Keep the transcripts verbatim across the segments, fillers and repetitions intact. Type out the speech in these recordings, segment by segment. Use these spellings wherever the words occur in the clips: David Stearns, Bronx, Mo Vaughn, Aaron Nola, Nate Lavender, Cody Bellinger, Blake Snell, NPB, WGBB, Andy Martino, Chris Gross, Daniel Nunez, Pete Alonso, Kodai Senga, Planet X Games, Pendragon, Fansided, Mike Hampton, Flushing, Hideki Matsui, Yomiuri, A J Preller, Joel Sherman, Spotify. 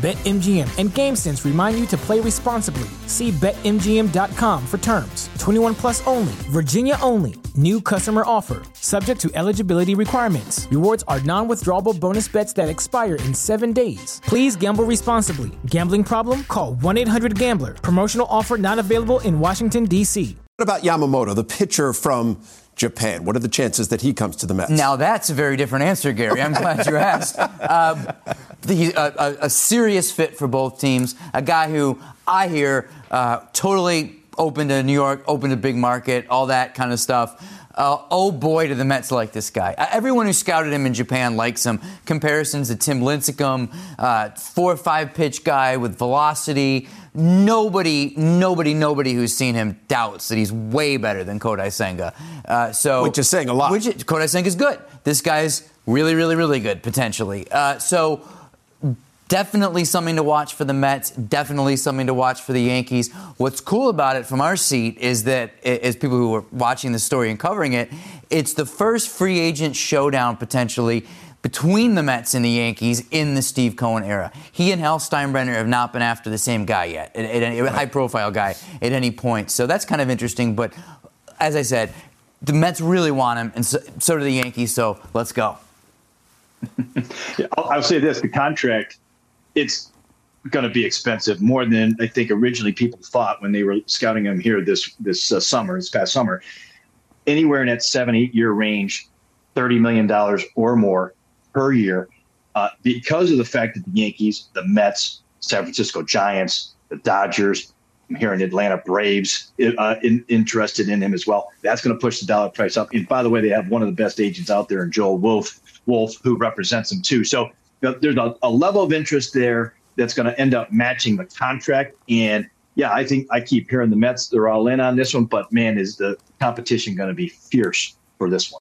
BetMGM and GameSense remind you to play responsibly. See Bet M G M dot com for terms. twenty-one plus only. Virginia only. New customer offer. Subject to eligibility requirements. Rewards are non-withdrawable bonus bets that expire in seven days. Please gamble responsibly. Gambling problem? Call one eight hundred gambler. Promotional offer not available in Washington, D C. What about Yamamoto, the pitcher from Japan? What are the chances that he comes to the Mets? Now, that's a very different answer, Gary. I'm glad you asked. Um, the, uh, a serious fit for both teams. A guy who I hear uh, totally open to New York, open to big market, all that kind of stuff. Uh, oh, boy, do the Mets like this guy. Uh, everyone who scouted him in Japan likes him. Comparisons to Tim Lincecum, uh, four or five pitch guy with velocity. Nobody, nobody, nobody who's seen him doubts that he's way better than Kodai Senga. Uh, so, which is saying a lot. Which, Kodai Senga's good. This guy's really, really, really good, potentially. Uh, so definitely something to watch for the Mets. Definitely something to watch for the Yankees. What's cool about it from our seat is that, as people who are watching this story and covering it, it's the first free agent showdown potentially between the Mets and the Yankees in the Steve Cohen era. He and Hal Steinbrenner have not been after the same guy yet, a high-profile guy at any point. So that's kind of interesting. But as I said, the Mets really want him, and so, so do the Yankees. So let's go. yeah, I'll, I'll say this. The contract, it's going to be expensive, more than I think originally people thought when they were scouting him here this this uh, summer, this past summer. Anywhere in that seven, eight-year range, thirty million dollars or more per year, uh, because of the fact that the Yankees, the Mets, San Francisco Giants, the Dodgers, I'm hearing Atlanta Braves uh, in, interested in him as well. That's going to push the dollar price up. And by the way, they have one of the best agents out there in Joel Wolff, Wolff who represents him too. So you know, there's a, a level of interest there that's going to end up matching the contract. And yeah, I think I keep hearing the Mets, they're all in on this one, but man, is the competition going to be fierce for this one.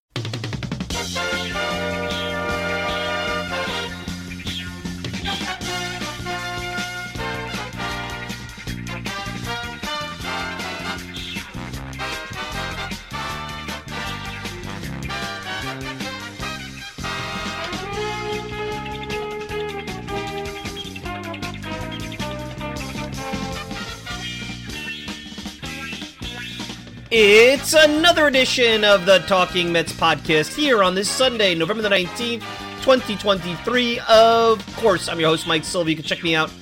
It's another edition of the Talking Mets podcast here on this Sunday, November the nineteenth, twenty twenty-three. Of course, I'm your host, Mike Silva. You can check me out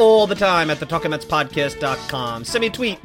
all the time at the talking mets podcast dot com. Send me a tweet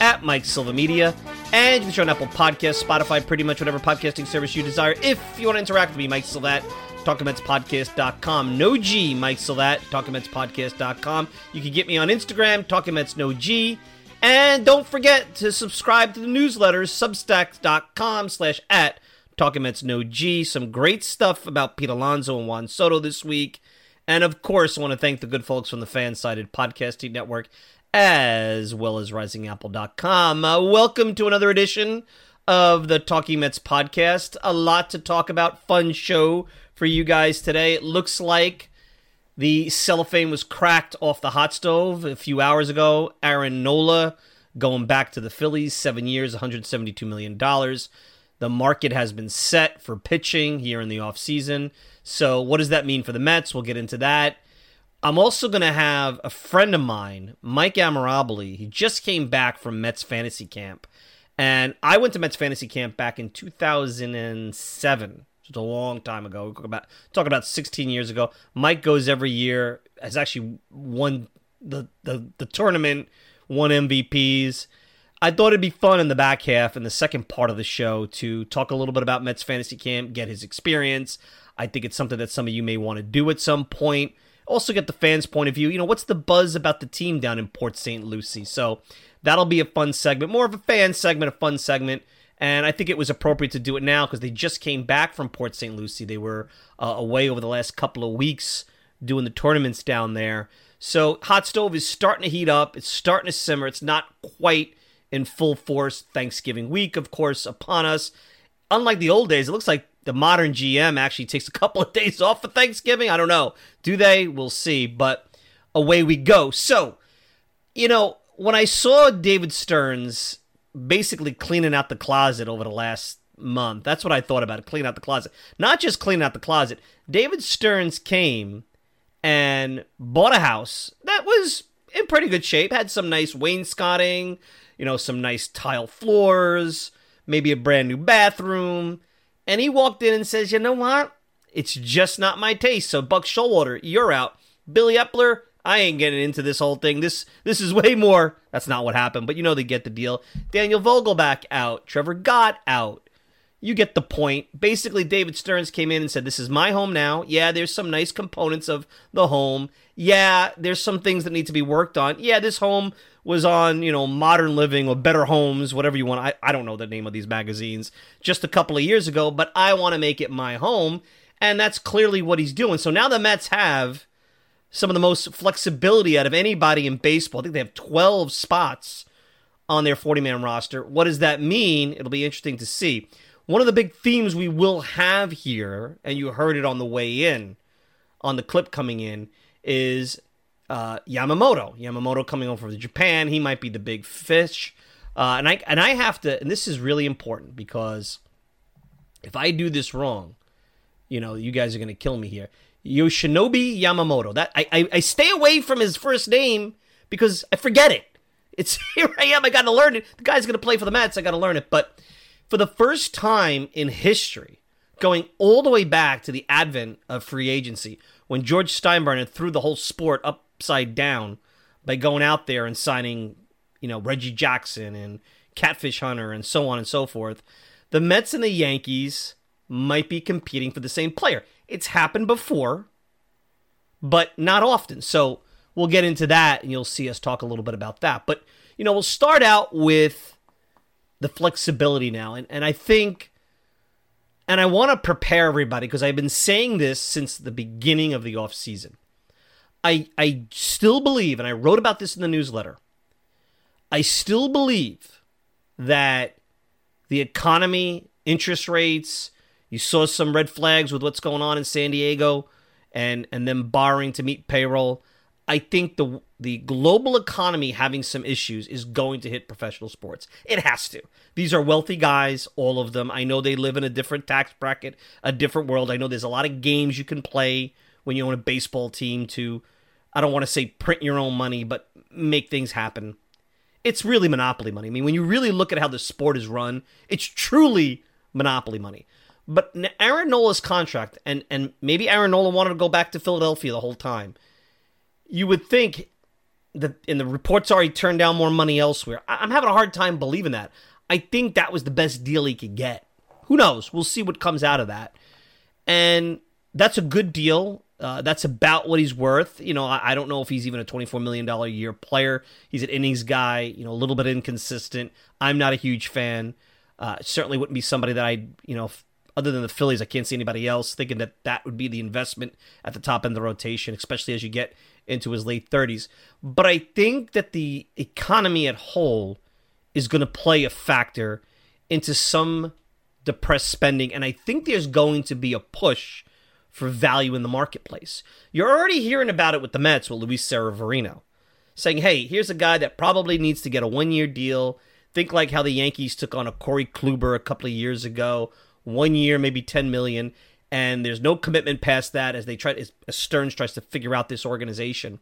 at Mike Silva Media. And you can show on Apple Podcasts, Spotify, pretty much whatever podcasting service you desire. If you want to interact with me, Mike Silva at talking mets podcast dot com. No G, Mike Silva at talking mets podcast dot com. You can get me on Instagram, talkingmets no G. And don't forget to subscribe to the newsletter, substack.com slash at Talking Mets No G. Some great stuff about Pete Alonso and Juan Soto this week. And, of course, I want to thank the good folks from the Fansided Podcasting Network as well as rising apple dot com. Uh, welcome to another edition of the Talking Mets podcast. A lot to talk about. Fun show for you guys today. It looks like the cellophane was cracked off the hot stove a few hours ago. Aaron Nola going back to the Phillies, seven years, one hundred seventy-two million dollars. The market has been set for pitching here in the offseason. So what does that mean for the Mets? We'll get into that. I'm also going to have a friend of mine, Mike Amirabili. He just came back from Mets Fantasy Camp. And I went to Mets Fantasy Camp back in two thousand seven. It's a long time ago. We're about, talking about sixteen years ago. Mike goes every year, has actually won the, the, the tournament, won M V Ps. I thought it'd be fun in the back half, in the second part of the show, to talk a little bit about Mets Fantasy Camp, get his experience. I think it's something that some of you may want to do at some point. Also get the fans' point of view. You know, what's the buzz about the team down in Port Saint Lucie? So that'll be a fun segment, more of a fan segment, a fun segment. And I think it was appropriate to do it now because they just came back from Port Saint Lucie. They were uh, away over the last couple of weeks doing the tournaments down there. So Hot Stove is starting to heat up. It's starting to simmer. It's not quite in full force. Thanksgiving week, of course, upon us. Unlike the old days, it looks like the modern G M actually takes a couple of days off for Thanksgiving. I don't know. Do they? We'll see. But away we go. So, you know, when I saw David Stearns basically cleaning out the closet over the last month, that's what I thought about it, cleaning out the closet. Not just cleaning out the closet. David Stearns came and bought a house that was in pretty good shape, had some nice wainscoting, you know, some nice tile floors, maybe a brand new bathroom. And he walked in and says, you know what? It's just not my taste. So Buck Showalter, you're out. Billy Epler, I ain't getting into this whole thing. This this is way more. That's not what happened, but you know they get the deal. Daniel Vogelback out. Trevor Gott out. You get the point. Basically, David Stearns came in and said, this is my home now. Yeah, there's some nice components of the home. Yeah, there's some things that need to be worked on. Yeah, this home was on, you know, Modern Living or Better Homes, whatever you want. I, I don't know the name of these magazines just a couple of years ago, but I want to make it my home. And that's clearly what he's doing. So now the Mets have some of the most flexibility out of anybody in baseball. I think they have twelve spots on their forty-man roster. What does that mean? It'll be interesting to see. One of the big themes we will have here, and you heard it on the way in, on the clip coming in, is uh, Yamamoto. Yamamoto coming over from Japan. He might be the big fish. Uh, and I and I have to, and this is really important because if I do this wrong, you know, you guys are going to kill me here. Yoshinobu Yamamoto. That I, I I stay away from his first name because I forget it. It's here I am. I got to learn it. The guy's going to play for the Mets. I got to learn it. But for the first time in history, going all the way back to the advent of free agency, when George Steinbrenner threw the whole sport upside down by going out there and signing, you know, Reggie Jackson and Catfish Hunter and so on and so forth, the Mets and the Yankees might be competing for the same player. It's happened before, but not often. So we'll get into that, and you'll see us talk a little bit about that. But, you know, we'll start out with the flexibility now. And, and I think, and I want to prepare everybody, because I've been saying this since the beginning of the offseason. I, I still believe, and I wrote about this in the newsletter, I still believe that the economy, interest rates, you saw some red flags with what's going on in San Diego and, and them borrowing to meet payroll. I think the the global economy having some issues is going to hit professional sports. It has to. These are wealthy guys, all of them. I know they live in a different tax bracket, a different world. I know there's a lot of games you can play when you own a baseball team to, I don't want to say print your own money, but make things happen. It's really monopoly money. I mean, when you really look at how the sport is run, it's truly monopoly money. But Aaron Nola's contract, and, and maybe Aaron Nola wanted to go back to Philadelphia the whole time. You would think that, and the reports are he turned down more money elsewhere. I'm having a hard time believing that. I think that was the best deal he could get. Who knows? We'll see what comes out of that. And that's a good deal. Uh, that's about what he's worth. You know, I, I don't know if he's even a twenty-four million dollars a year player. He's an innings guy, you know, a little bit inconsistent. I'm not a huge fan. Uh, certainly wouldn't be somebody that I, you know, other than the Phillies, I can't see anybody else thinking that that would be the investment at the top end of the rotation, especially as you get into his late thirties. But I think that the economy at whole is going to play a factor into some depressed spending. And I think there's going to be a push for value in the marketplace. You're already hearing about it with the Mets, with Luis Severino, saying, hey, here's a guy that probably needs to get a one-year deal. Think like how the Yankees took on a Corey Kluber a couple of years ago, one year, maybe ten million dollars, and there's no commitment past that as they try, as Stearns tries to figure out this organization.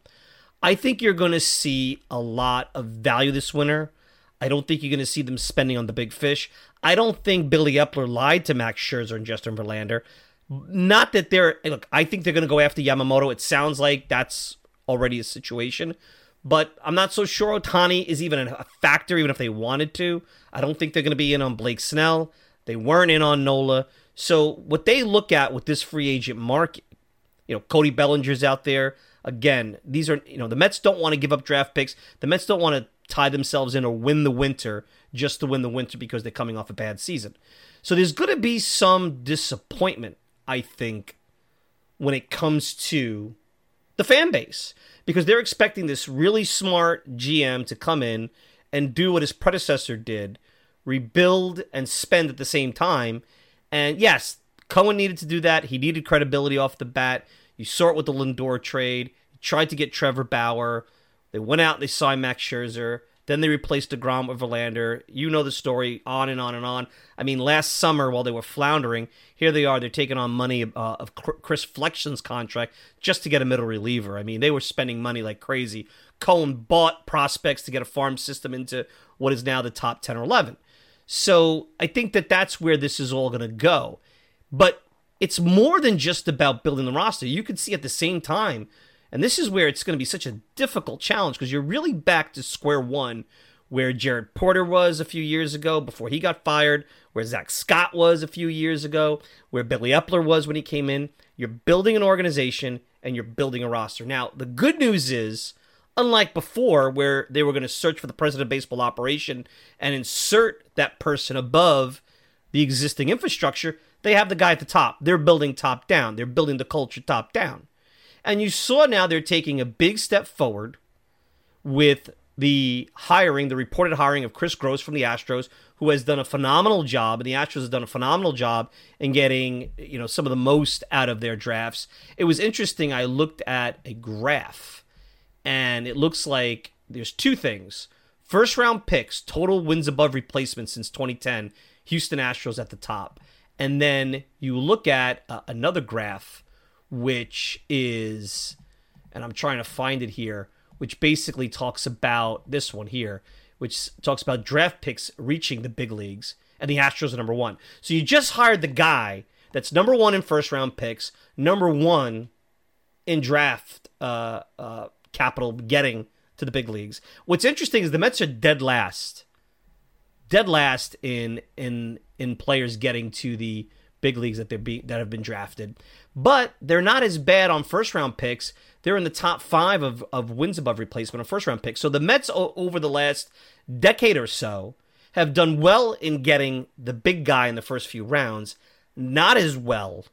I think you're going to see a lot of value this winter. I don't think you're going to see them spending on the big fish. I don't think Billy Epler lied to Max Scherzer and Justin Verlander. Not that they're, look, I think they're going to go after Yamamoto. It sounds like that's already a situation, but I'm not so sure Ohtani is even a factor, even if they wanted to. I don't think they're going to be in on Blake Snell. They weren't in on Nola. So what they look at with this free agent market, you know, Cody Bellinger's out there. Again, these are, you know, the Mets don't want to give up draft picks. The Mets don't want to tie themselves in or win the winter just to win the winter because they're coming off a bad season. So there's going to be some disappointment, I think, when it comes to the fan base, because they're expecting this really smart G M to come in and do what his predecessor did, rebuild and spend at the same time. And yes, Cohen needed to do that. He needed credibility off the bat. You saw it with the Lindor trade. He tried to get Trevor Bauer. They went out and they signed Max Scherzer. Then they replaced DeGrom with Verlander. You know the story, on and on and on. I mean, last summer, while they were floundering, here they are. They're taking on money uh, of Chris Flexen's contract just to get a middle reliever. I mean, they were spending money like crazy. Cohen bought prospects to get a farm system into what is now the top ten or eleven. So I think that that's where this is all going to go. But it's more than just about building the roster. You can see at the same time, and this is where it's going to be such a difficult challenge, because you're really back to square one where Jared Porter was a few years ago before he got fired, where Zach Scott was a few years ago, where Billy Epler was when he came in. You're building an organization and you're building a roster. Now, the good news is, unlike before where they were going to search for the president of baseball operation and insert that person above the existing infrastructure, they have the guy at the top. They're building top down. They're building the culture top down. And you saw now they're taking a big step forward with the hiring, the reported hiring of Chris Gross from the Astros, who has done a phenomenal job, and the Astros have done a phenomenal job in getting, you know, some of the most out of their drafts. It was interesting. I looked at a graph, and it looks like there's two things. First-round picks, total wins above replacement since twenty ten, Houston Astros at the top. And then you look at uh, another graph, which is, and I'm trying to find it here, which basically talks about this one here, which talks about draft picks reaching the big leagues, and the Astros are number one. So you just hired the guy that's number one in first-round picks, number one in draft uh, uh, capital getting to the big leagues. What's interesting is the Mets are dead last, dead last in in in players getting to the big leagues that they're be, that have been drafted. But they're not as bad on first-round picks. They're in the top five of, of wins above replacement on first-round picks. So the Mets o- over the last decade or so have done well in getting the big guy in the first few rounds, not as well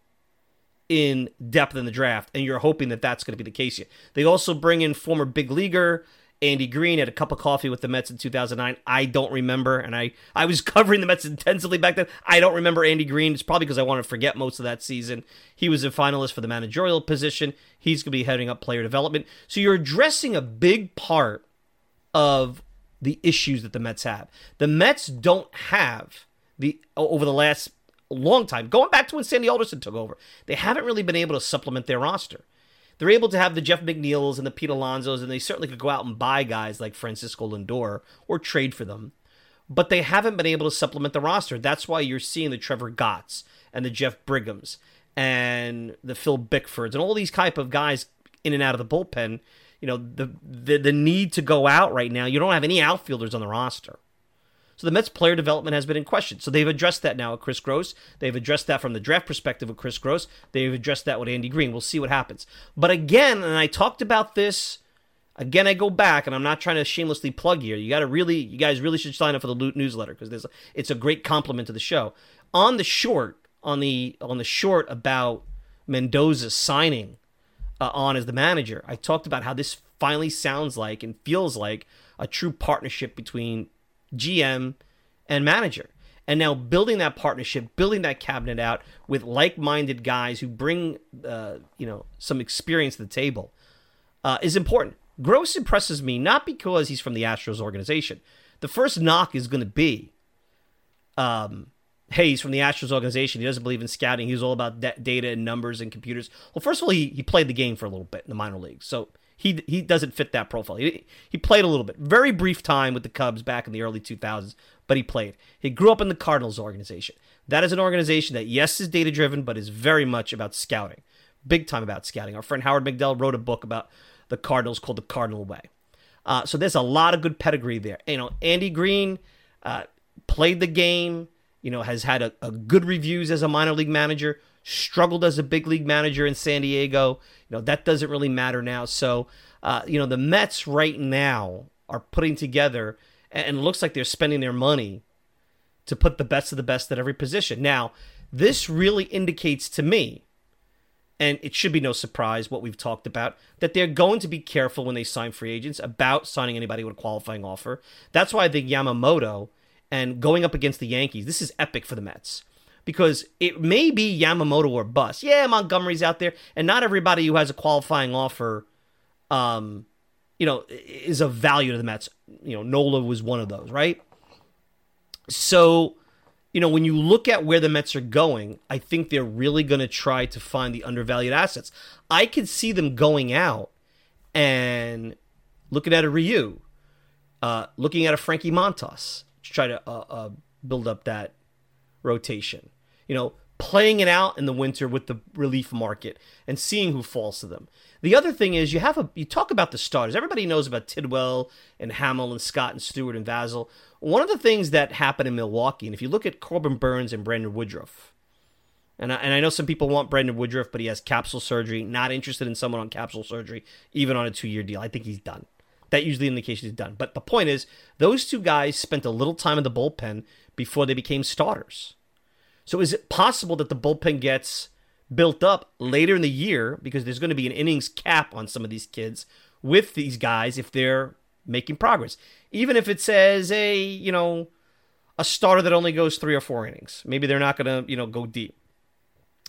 in depth in the draft, and you're hoping that that's going to be the case here. They also bring in former big leaguer Andy Green. Had a cup of coffee with the Mets in two thousand nine. I don't remember, and I, I was covering the Mets intensively back then. I don't remember Andy Green. It's probably because I want to forget most of that season. He was a finalist for the managerial position. He's going to be heading up player development. So you're addressing a big part of the issues that the Mets have. The Mets don't have, the over the last long time, going back to when Sandy Alderson took over, they haven't really been able to supplement their roster. They're able to have the Jeff McNeils and the Pete Alonsos, and they certainly could go out and buy guys like Francisco Lindor or trade for them. But they haven't been able to supplement the roster. That's why you're seeing the Trevor Gotts and the Jeff Brighams and the Phil Bickfords and all these type of guys in and out of the bullpen. You know, the, the, the need to go out right now, you don't have any outfielders on the roster. So the Mets player development has been in question. So they've addressed that now with Chris Gross. They've addressed that from the draft perspective with Chris Gross. They've addressed that with Andy Green. We'll see what happens. But again, and I talked about this, again, I go back, and I'm not trying to shamelessly plug here. You got to really, you guys really should sign up for the newsletter because it's a great compliment to the show. On the short, on the on the short about Mendoza signing uh, on as the manager, I talked about how this finally sounds like and feels like a true partnership between G M and manager. And now building that partnership, building that cabinet out with like-minded guys who bring, uh, you know, some experience to the table uh, is important. Gross impresses me not because he's from the Astros organization. The first knock is going to be, um, hey, he's from the Astros organization. He doesn't believe in scouting. He's all about da- data and numbers and computers. Well, first of all, he, he played the game for a little bit in the minor leagues. So He he doesn't fit that profile. He, he played a little bit. Very brief time with the Cubs back in the early two thousands, but he played. He grew up in the Cardinals organization. That is an organization that, yes, is data-driven, but is very much about scouting. Big time about scouting. Our friend Howard McDell wrote a book about the Cardinals called The Cardinal Way. Uh, so there's a lot of good pedigree there. You know, Andy Green uh, played the game, you know, has had a, a good reviews as a minor league manager, struggled as a big league manager in San Diego. You know, that doesn't really matter now. So, uh, you know, the Mets right now are putting together, and it looks like they're spending their money to put the best of the best at every position. Now, this really indicates to me, and it should be no surprise what we've talked about, that they're going to be careful when they sign free agents about signing anybody with a qualifying offer. That's why I think Yamamoto and going up against the Yankees, this is epic for the Mets. Because it may be Yamamoto or bust. Yeah, Montgomery's out there, and not everybody who has a qualifying offer, um, you know, is of value to the Mets. You know, Nola was one of those, right? So, you know, when you look at where the Mets are going, I think they're really going to try to find the undervalued assets. I could see them going out and looking at a Ryu, uh, looking at a Frankie Montas to try to uh, uh, build up that rotation. You know, playing it out in the winter with the relief market and seeing who falls to them. The other thing is you have a, you talk about the starters. Everybody knows about Tidwell and Hamill and Scott and Stewart and Vasil. One of the things that happened in Milwaukee, and if you look at Corbin Burns and Brandon Woodruff, and I, and I know some people want Brandon Woodruff, but he has capsule surgery, not interested in someone on capsule surgery, even on a two-year deal. I think he's done. That usually indicates he's done. But the point is, those two guys spent a little time in the bullpen before they became starters. So is it possible that the bullpen gets built up later in the year because there's going to be an innings cap on some of these kids with these guys if they're making progress? Even if it says a, you know, a starter that only goes three or four innings. Maybe they're not going to, you know, go deep.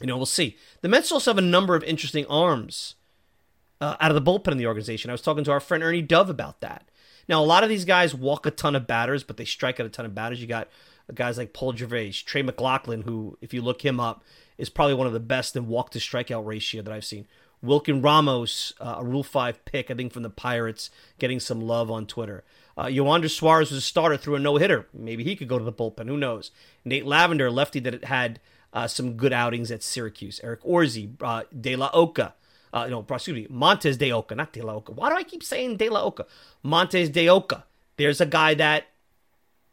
You know, we'll see. The Mets also have a number of interesting arms uh, out of the bullpen in the organization. I was talking to our friend Ernie Dove about that. Now, a lot of these guys walk a ton of batters, but they strike out a ton of batters. You got guys like Paul Gervais, Trey McLaughlin, who, if you look him up, is probably one of the best in walk-to-strikeout ratio that I've seen. Wilkin Ramos, uh, a Rule five pick, I think, from the Pirates, getting some love on Twitter. Uh, Yoander Suarez was a starter, threw a no-hitter. Maybe he could go to the bullpen. Who knows? Nate Lavender, lefty that had uh, some good outings at Syracuse. Eric Orzi, uh, De La Oca. Uh, no, excuse me, Montez De Oca, not De La Oca. Why do I keep saying De La Oca? Montez De Oca. There's a guy that,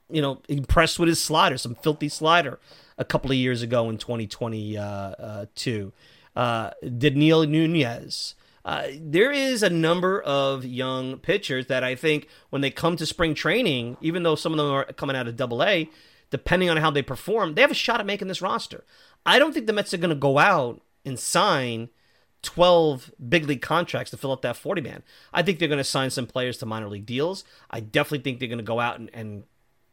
you know, impressed with his slider, some filthy slider a couple of years ago in twenty twenty-two. Uh, Daniel Nunez. Uh, there is a number of young pitchers that I think when they come to spring training, even though some of them are coming out of double A, depending on how they perform, they have a shot at making this roster. I don't think the Mets are going to go out and sign twelve big league contracts to fill up that forty man. I think they're going to sign some players to minor league deals. I definitely think they're going to go out and, and,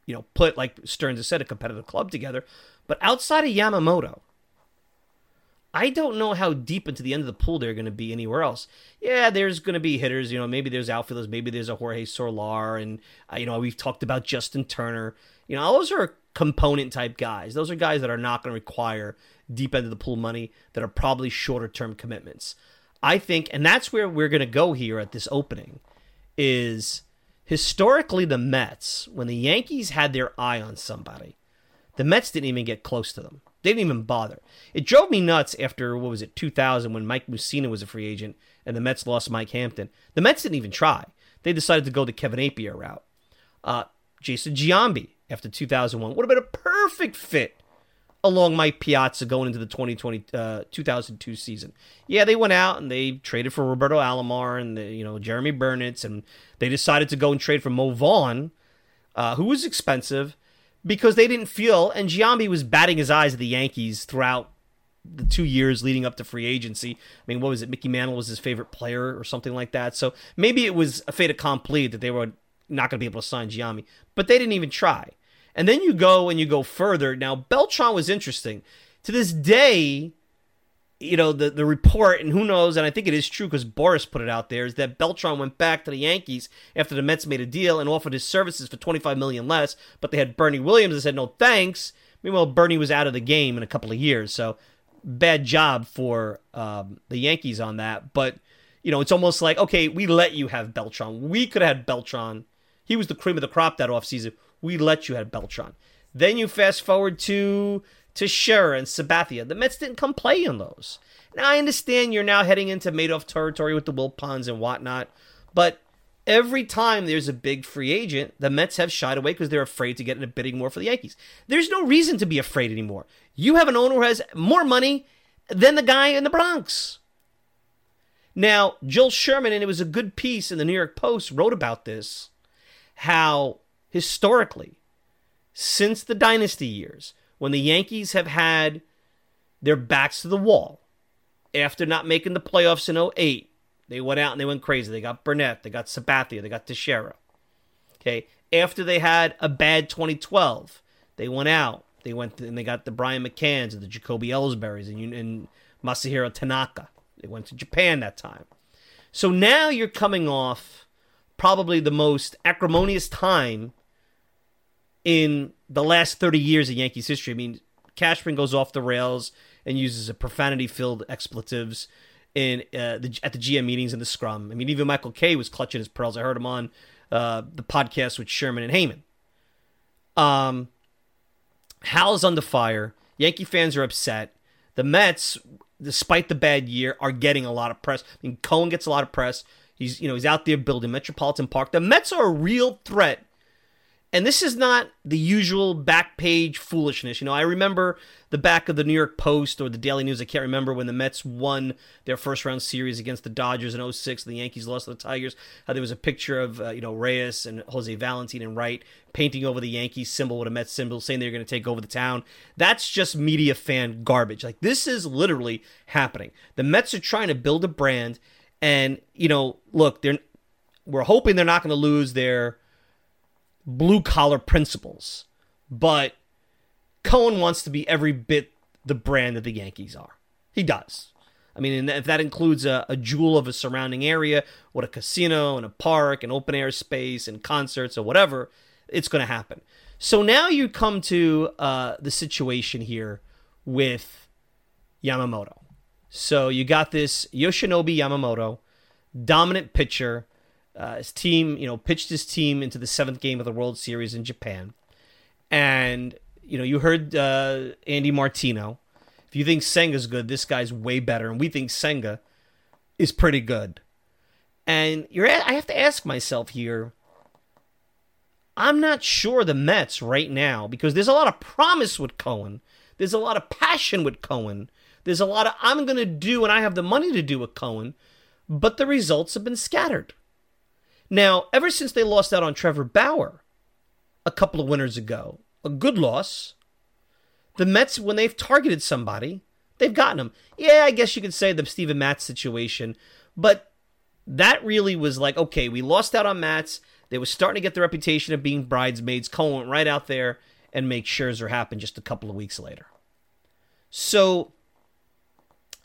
you know, put, like Stearns has said, a competitive club together. But outside of Yamamoto, I don't know how deep into the end of the pool they're going to be anywhere else. Yeah, there's going to be hitters. You know, maybe there's outfielders. Maybe there's a Jorge Soler. And, uh, you know, we've talked about Justin Turner. You know, those are component-type guys. Those are guys that are not going to require deep end of the pool money, that are probably shorter-term commitments. I think, and that's where we're going to go here at this opening, is historically the Mets, when the Yankees had their eye on somebody, the Mets didn't even get close to them. They didn't even bother. It drove me nuts after, what was it, two thousand, when Mike Mussina was a free agent and the Mets lost Mike Hampton. The Mets didn't even try. They decided to go the Kevin Apier route. Uh, Jason Giambi, after two thousand one, would have been a perfect fit along Mike Piazza going into the twenty twenty, uh, two thousand two season. Yeah, they went out and they traded for Roberto Alomar and, the, you know, Jeremy Burnitz, and they decided to go and trade for Mo Vaughn, uh, who was expensive, because they didn't feel, and Giambi was batting his eyes at the Yankees throughout the two years leading up to free agency. I mean, what was it? Mickey Mantle was his favorite player or something like that. So maybe it was a fait accompli that they were not going to be able to sign Giambi, but they didn't even try. And then you go and you go further. Now, Beltran was interesting. To this day, you know, the, the report, and who knows, and I think it is true because Boris put it out there, is that Beltran went back to the Yankees after the Mets made a deal and offered his services for twenty-five million dollars less, but they had Bernie Williams that said no thanks. Meanwhile, Bernie was out of the game in a couple of years, so bad job for um, the Yankees on that. But, you know, it's almost like, okay, we let you have Beltran. We could have had Beltran. He was the cream of the crop that offseason. We let you have Beltran. Then you fast forward to Teixeira and Sabathia. The Mets didn't come play in those. Now, I understand you're now heading into Madoff territory with the Wilpons and whatnot, but every time there's a big free agent, the Mets have shied away because they're afraid to get in a bidding war for the Yankees. There's no reason to be afraid anymore. You have an owner who has more money than the guy in the Bronx. Now, Joel Sherman, and it was a good piece in the New York Post, wrote about this. how historically, since the dynasty years, when the Yankees have had their backs to the wall, after not making the playoffs in oh eight, they went out and they went crazy. They got Burnett, they got Sabathia, they got Teixeira. Okay, after they had a bad twenty twelve, they went out, they went to, and they got the Brian McCanns and the Jacoby Ellsberries and, and Masahiro Tanaka. They went to Japan that time. So now you're coming off probably the most acrimonious time in the last thirty years of Yankees history. I mean, Cashman goes off the rails and uses a profanity-filled expletives in uh, the, at the G M meetings and the scrum. I mean, even Michael Kay was clutching his pearls. I heard him on uh, the podcast with Sherman and Heyman. Um, Hal's under fire. Yankee fans are upset. The Mets, despite the bad year, are getting a lot of press. I mean, Cohen gets a lot of press. He's, you know, he's out there building Metropolitan Park. The Mets are a real threat. And this is not the usual back page foolishness. You know, I remember the back of the New York Post or the Daily News, I can't remember, when the Mets won their first round series against the Dodgers in oh six and the Yankees lost to the Tigers. How there was a picture of, uh, you know, Reyes and Jose Valentin and Wright painting over the Yankees symbol with a Mets symbol saying they were going to take over the town. That's just media fan garbage. Like, this is literally happening. The Mets are trying to build a brand and, you know, look, they're we're hoping they're not going to lose their blue-collar principles, but Cohen wants to be every bit the brand that the Yankees are. He does. I mean, and if that includes a, a jewel of a surrounding area, what a casino and a park and open-air space and concerts or whatever, it's going to happen. So now you come to uh, the situation here with Yamamoto. So you got this Yoshinobu Yamamoto, dominant pitcher. Uh, his team, you know, pitched his team into the seventh game of the World Series in Japan. And, you know, you heard uh, Andy Martino. If you think Senga's good, this guy's way better. And we think Senga is pretty good. And you're, I have to ask myself here, I'm not sure the Mets right now, because there's a lot of promise with Cohen. There's a lot of passion with Cohen. There's a lot of, I'm going to do and I have the money to do with Cohen. But the results have been scattered. Now, ever since they lost out on Trevor Bauer a couple of winters ago, a good loss, the Mets, when they've targeted somebody, they've gotten them. Yeah, I guess you could say the Steven Matz situation, but that really was like, okay, we lost out on Matz. They were starting to get the reputation of being bridesmaids. Cohen went right out there and make Scherzer happen just a couple of weeks later. So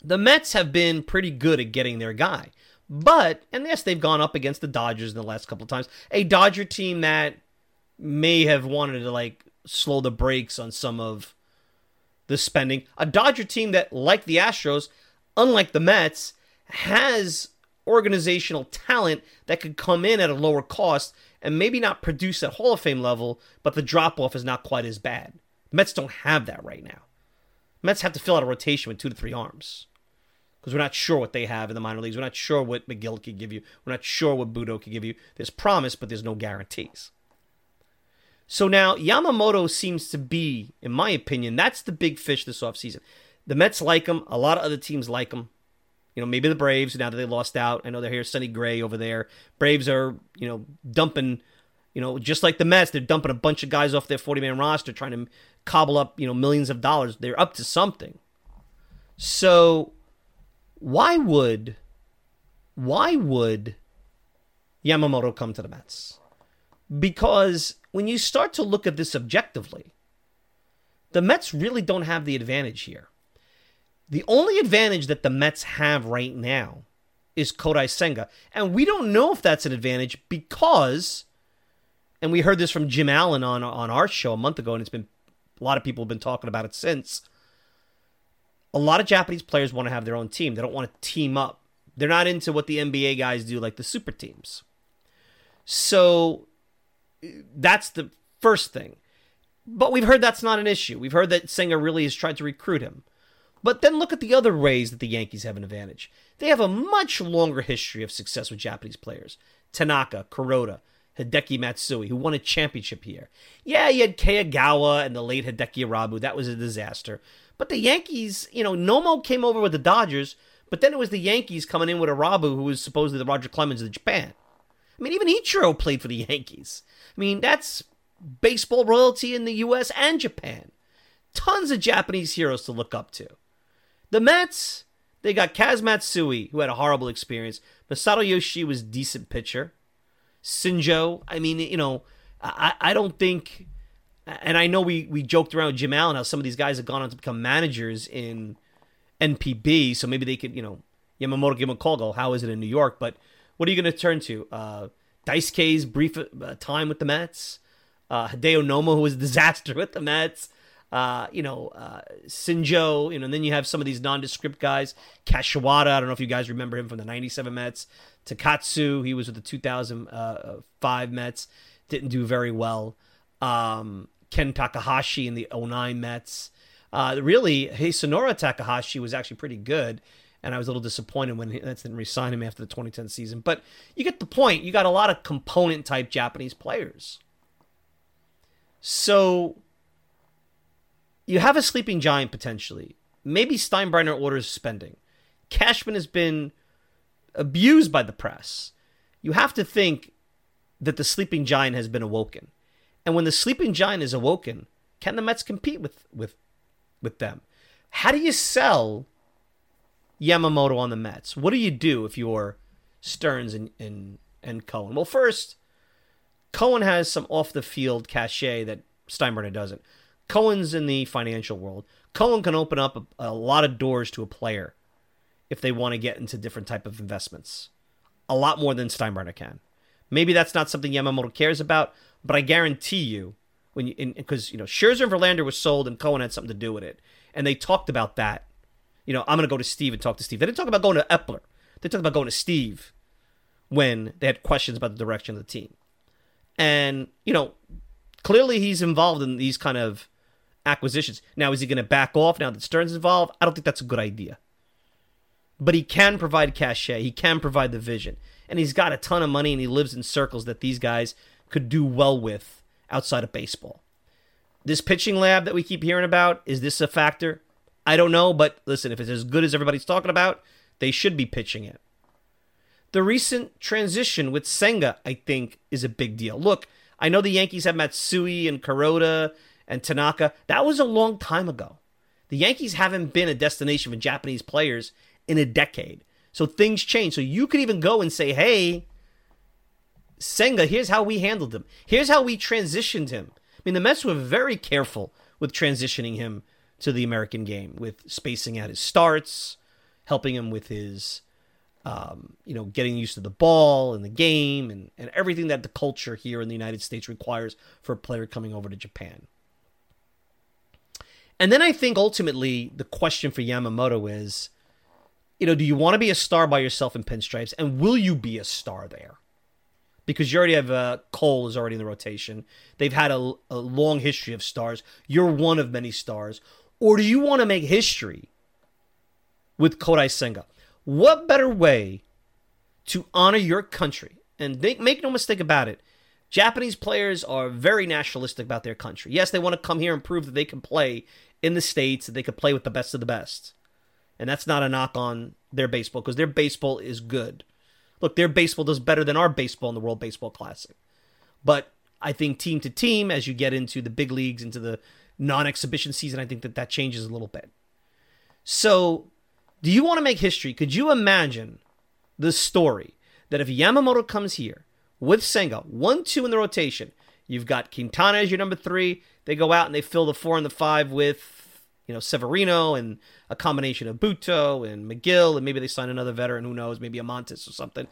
the Mets have been pretty good at getting their guy. But, and yes, they've gone up against the Dodgers in the last couple of times. A Dodger team that may have wanted to, like, slow the brakes on some of the spending. A Dodger team that, like the Astros, unlike the Mets, has organizational talent that could come in at a lower cost and maybe not produce at Hall of Fame level, but the drop-off is not quite as bad. The Mets don't have that right now. The Mets have to fill out a rotation with two to three arms, because we're not sure what they have in the minor leagues. We're not sure what McGill could give you. We're not sure what Budo could give you. There's promise, but there's no guarantees. So now, Yamamoto seems to be, in my opinion, that's the big fish this offseason. The Mets like him. A lot of other teams like him. You know, maybe the Braves, now that they lost out. I know they're here, Sonny Gray over there. Braves are, you know, dumping, you know, just like the Mets, they're dumping a bunch of guys off their forty-man roster, trying to cobble up, you know, millions of dollars. They're up to something. So Why would, why would Yamamoto come to the Mets? Because when you start to look at this objectively, the Mets really don't have the advantage here. The only advantage that the Mets have right now is Kodai Senga. And we don't know if that's an advantage because, and we heard this from Jim Allen on, on our show a month ago, and it's been, a lot of people have been talking about it since. A lot of Japanese players want to have their own team. They don't want to team up. They're not into what the N B A guys do, like the super teams. So that's the first thing. But we've heard that's not an issue. We've heard that Senga really has tried to recruit him. But then look at the other ways that the Yankees have an advantage. They have a much longer history of success with Japanese players. Tanaka, Kuroda, Hideki Matsui, who won a championship here. Yeah, you had Kagawa and the late Hideki Arabu. That was a disaster. But the Yankees, you know, Nomo came over with the Dodgers, but then it was the Yankees coming in with Arabu, who was supposedly the Roger Clemens of Japan. I mean, even Ichiro played for the Yankees. I mean, that's baseball royalty in the U S and Japan. Tons of Japanese heroes to look up to. The Mets, they got Kaz Matsui, who had a horrible experience. Masato Yoshii was a decent pitcher. Sinjo, I mean, you know, I, I don't think... And I know we, we joked around with Jim Allen how some of these guys have gone on to become managers in N P B, so maybe they could, you know, Yamamoto give him a call, go, how is it in New York? But what are you going to turn to? Uh, Daisuke's brief uh, time with the Mets. Uh, Hideo Nomo, who was a disaster with the Mets. Uh, you know, uh, Sinjo, you know, and then you have some of these nondescript guys. Kashiwada, I don't know if you guys remember him from the ninety-seven Mets. Takatsu, he was with the two thousand five Mets. Didn't do very well. Um... Ken Takahashi in the oh nine Mets. Uh, really, Hisanori Takahashi was actually pretty good, and I was a little disappointed when the Mets didn't re-sign him after the twenty ten season. But you get the point. You got a lot of component-type Japanese players. So you have a sleeping giant, potentially. Maybe Steinbrenner orders spending. Cashman has been abused by the press. You have to think that the sleeping giant has been awoken. And when the sleeping giant is awoken, can the Mets compete with with, with them? How do you sell Yamamoto on the Mets? What do you do if you're Stearns and, and, and Cohen? Well, first, Cohen has some off-the-field cachet that Steinbrenner doesn't. Cohen's in the financial world. Cohen can open up a, a lot of doors to a player if they want to get into different type of investments. A lot more than Steinbrenner can. Maybe that's not something Yamamoto cares about, but I guarantee you, when you because you know Scherzer and Verlander was sold, and Cohen had something to do with it, and they talked about that. You know, I'm going to go to Steve and talk to Steve. They didn't talk about going to Epler. They talked about going to Steve when they had questions about the direction of the team. And you know, clearly he's involved in these kind of acquisitions. Now, is he going to back off now that Stearns is involved? I don't think that's a good idea. But he can provide cachet. He can provide the vision, and he's got a ton of money, and he lives in circles that these guys could do well with outside of baseball. This pitching lab that we keep hearing about, is this a factor? I don't know, but listen, if it's as good as everybody's talking about, they should be pitching it. The recent transition with Senga, I think, is a big deal. Look, I know the Yankees have Matsui and Kuroda and Tanaka. That was a long time ago. The Yankees haven't been a destination for Japanese players in a decade. So things change. So you could even go and say, hey, Senga, here's how we handled him. Here's how we transitioned him. I mean, the Mets were very careful with transitioning him to the American game, with spacing out his starts, helping him with his, um, you know, getting used to the ball and the game and, and everything that the culture here in the United States requires for a player coming over to Japan. And then I think ultimately the question for Yamamoto is, you know, do you want to be a star by yourself in pinstripes? And will you be a star there? Because you already have uh, Cole is already in the rotation. They've had a, a long history of stars. You're one of many stars. Or do you want to make history with Kodai Senga? What better way to honor your country? And they, make no mistake about it, Japanese players are very nationalistic about their country. Yes, they want to come here and prove that they can play in the States, that they can play with the best of the best. And that's not a knock on their baseball, because their baseball is good. Look, their baseball does better than our baseball in the World Baseball Classic. But I think team to team, as you get into the big leagues, into the non-exhibition season, I think that that changes a little bit. So do you want to make history? Could you imagine the story that if Yamamoto comes here with Senga, one two in the rotation, you've got Quintana as your number three, they go out and they fill the four and the five with, you know, Severino and a combination of Buto and McGill, and maybe they sign another veteran, who knows, maybe a Montes or something.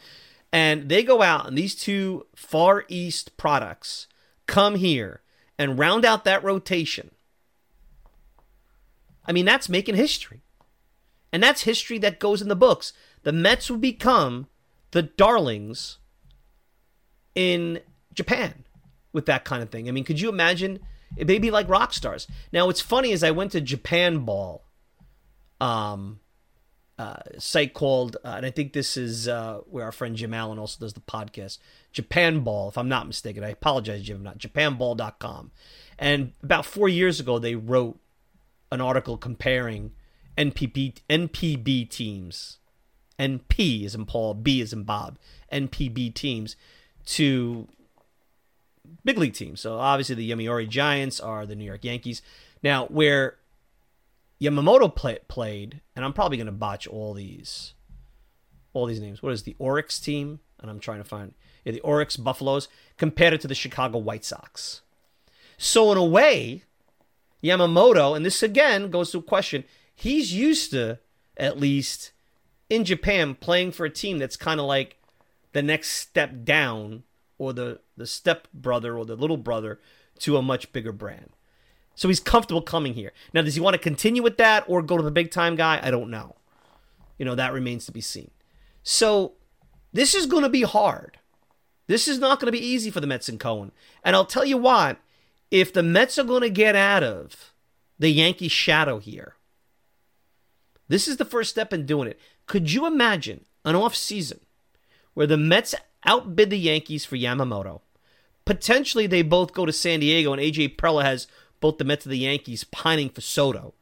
And they go out, and these two Far East products come here and round out that rotation. I mean, that's making history. And that's history that goes in the books. The Mets will become the darlings in Japan with that kind of thing. I mean, could you imagine? It may be like rock stars. Now, what's funny is I went to Japan Ball, um, uh, site called, uh, and I think this is uh, where our friend Jim Allen also does the podcast, Japan Ball, if I'm not mistaken. I apologize, Jim, I'm not. Japan Ball dot com. And about four years ago, they wrote an article comparing N P B, N P B teams. N P is in Paul, B is in Bob. N P B teams to big league teams. So obviously the Yomiuri Giants are the New York Yankees. Now, where Yamamoto play, played, and I'm probably going to botch all these all these names. What is the Oryx team? And I'm trying to find yeah, the Oryx Buffaloes compared it to the Chicago White Sox. So in a way, Yamamoto, and this again goes to a question, he's used to, at least in Japan, playing for a team that's kind of like the next step down, or the, the step brother or the little brother to a much bigger brand. So he's comfortable coming here. Now, does he want to continue with that or go to the big time guy? I don't know. You know, that remains to be seen. So this is going to be hard. This is not going to be easy for the Mets and Cohen. And I'll tell you what, if the Mets are going to get out of the Yankee shadow here, this is the first step in doing it. Could you imagine an offseason where the Mets outbid the Yankees for Yamamoto? Potentially, they both go to San Diego, and A J Preller has both the Mets and the Yankees pining for Soto.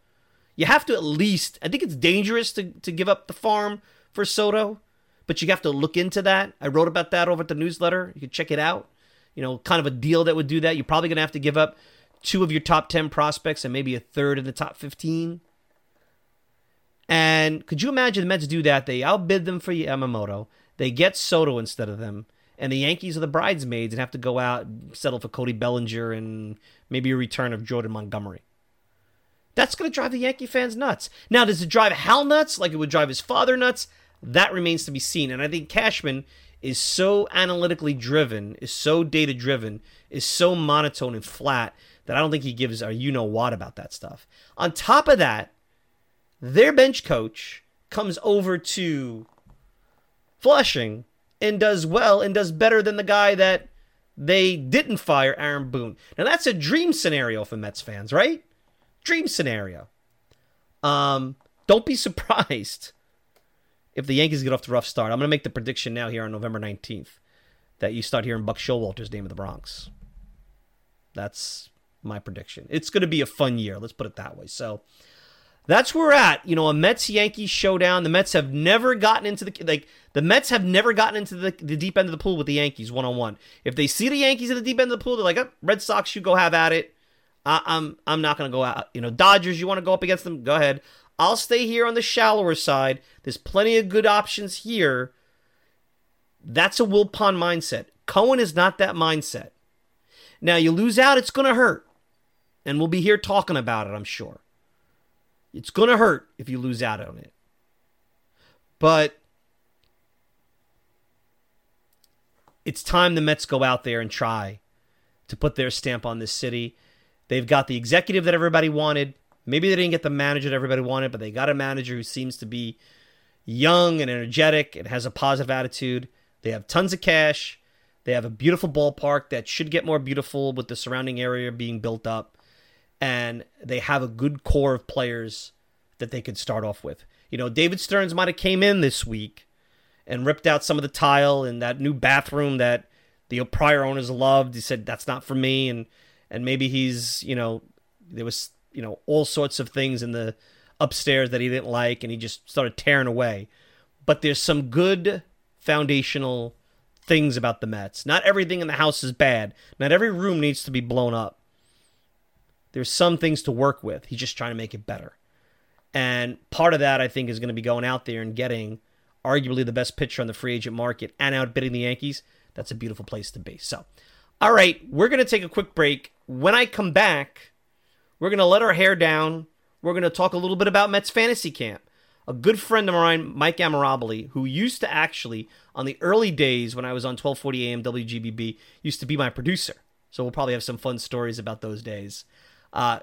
You have to at least, I think it's dangerous to, to give up the farm for Soto, but you have to look into that. I wrote about that over at the newsletter. You can check it out. You know, kind of a deal that would do that. You're probably going to have to give up two of your top ten prospects and maybe a third in the top fifteen. And could you imagine the Mets do that? They outbid them for Yamamoto. They get Soto instead of them. And the Yankees are the bridesmaids and have to go out and settle for Cody Bellinger and maybe a return of Jordan Montgomery. That's going to drive the Yankee fans nuts. Now, does it drive Hal nuts like it would drive his father nuts? That remains to be seen. And I think Cashman is so analytically driven, is so data-driven, is so monotone and flat that I don't think he gives a you-know-what about that stuff. On top of that, their bench coach comes over to Flushing and does well and does better than the guy that they didn't fire, Aaron Boone. Now, that's a dream scenario for Mets fans, right? Dream scenario. Um, don't be surprised if the Yankees get off the rough start. I'm going to make the prediction now here on November nineteenth that you start hearing Buck Showalter's Name of the Bronx. That's my prediction. It's going to be a fun year. Let's put it that way. So that's where we're at. You know, a Mets-Yankees showdown. The Mets have never gotten into the like. The Mets have never gotten into the, the deep end of the pool with the Yankees one-on-one. If they see the Yankees at the deep end of the pool, they're like, oh, Red Sox, you go have at it. I, I'm I'm not going to go out. You know, Dodgers, you want to go up against them? Go ahead. I'll stay here on the shallower side. There's plenty of good options here. That's a Wilpon mindset. Cohen is not that mindset. Now, you lose out, it's going to hurt. And we'll be here talking about it, I'm sure. It's going to hurt if you lose out on it. But it's time the Mets go out there and try to put their stamp on this city. They've got the executive that everybody wanted. Maybe they didn't get the manager that everybody wanted, but they got a manager who seems to be young and energetic and has a positive attitude. They have tons of cash. They have a beautiful ballpark that should get more beautiful with the surrounding area being built up. And they have a good core of players that they could start off with. You know, David Stearns might have came in this week and ripped out some of the tile in that new bathroom that the prior owners loved. He said, that's not for me. And and maybe he's, you know, there was, you know, all sorts of things in the upstairs that he didn't like, and he just started tearing away. But there's some good foundational things about the Mets. Not everything in the house is bad. Not every room needs to be blown up. There's some things to work with. He's just trying to make it better. And part of that, I think, is going to be going out there and getting arguably the best pitcher on the free agent market and outbidding the Yankees. That's a beautiful place to be. So, all right, we're going to take a quick break. When I come back, we're going to let our hair down. We're going to talk a little bit about Mets Fantasy Camp. A good friend of mine, Mike Amiraboli, who used to actually, on the early days when I was on twelve forty A M W G B B, used to be my producer. So we'll probably have some fun stories about those days. Uh,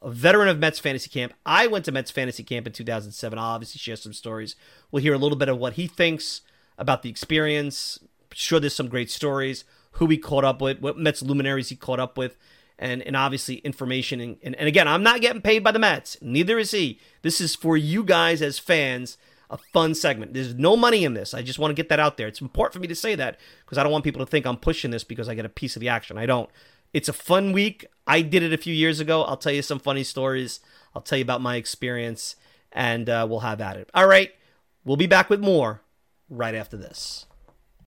a veteran of Mets Fantasy Camp. I went to Mets Fantasy Camp in two thousand seven. I'll obviously share some stories. We'll hear a little bit of what he thinks about the experience. Sure, there's some great stories, who he caught up with, what Mets luminaries he caught up with, and, and obviously information. And, and, and again, I'm not getting paid by the Mets. Neither is he. This is for you guys as fans, a fun segment. There's no money in this. I just want to get that out there. It's important for me to say that because I don't want people to think I'm pushing this because I get a piece of the action. I don't. It's a fun week. I did it a few years ago. I'll tell you some funny stories. I'll tell you about my experience, and uh, we'll have at it. All right, we'll be back with more right after this.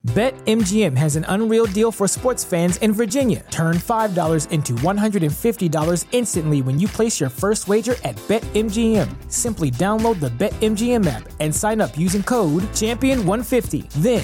BetMGM has an unreal deal for sports fans in Virginia. Turn five dollars into one hundred fifty dollars instantly when you place your first wager at BetMGM. Simply download the BetMGM app and sign up using code Champion one fifty. Then,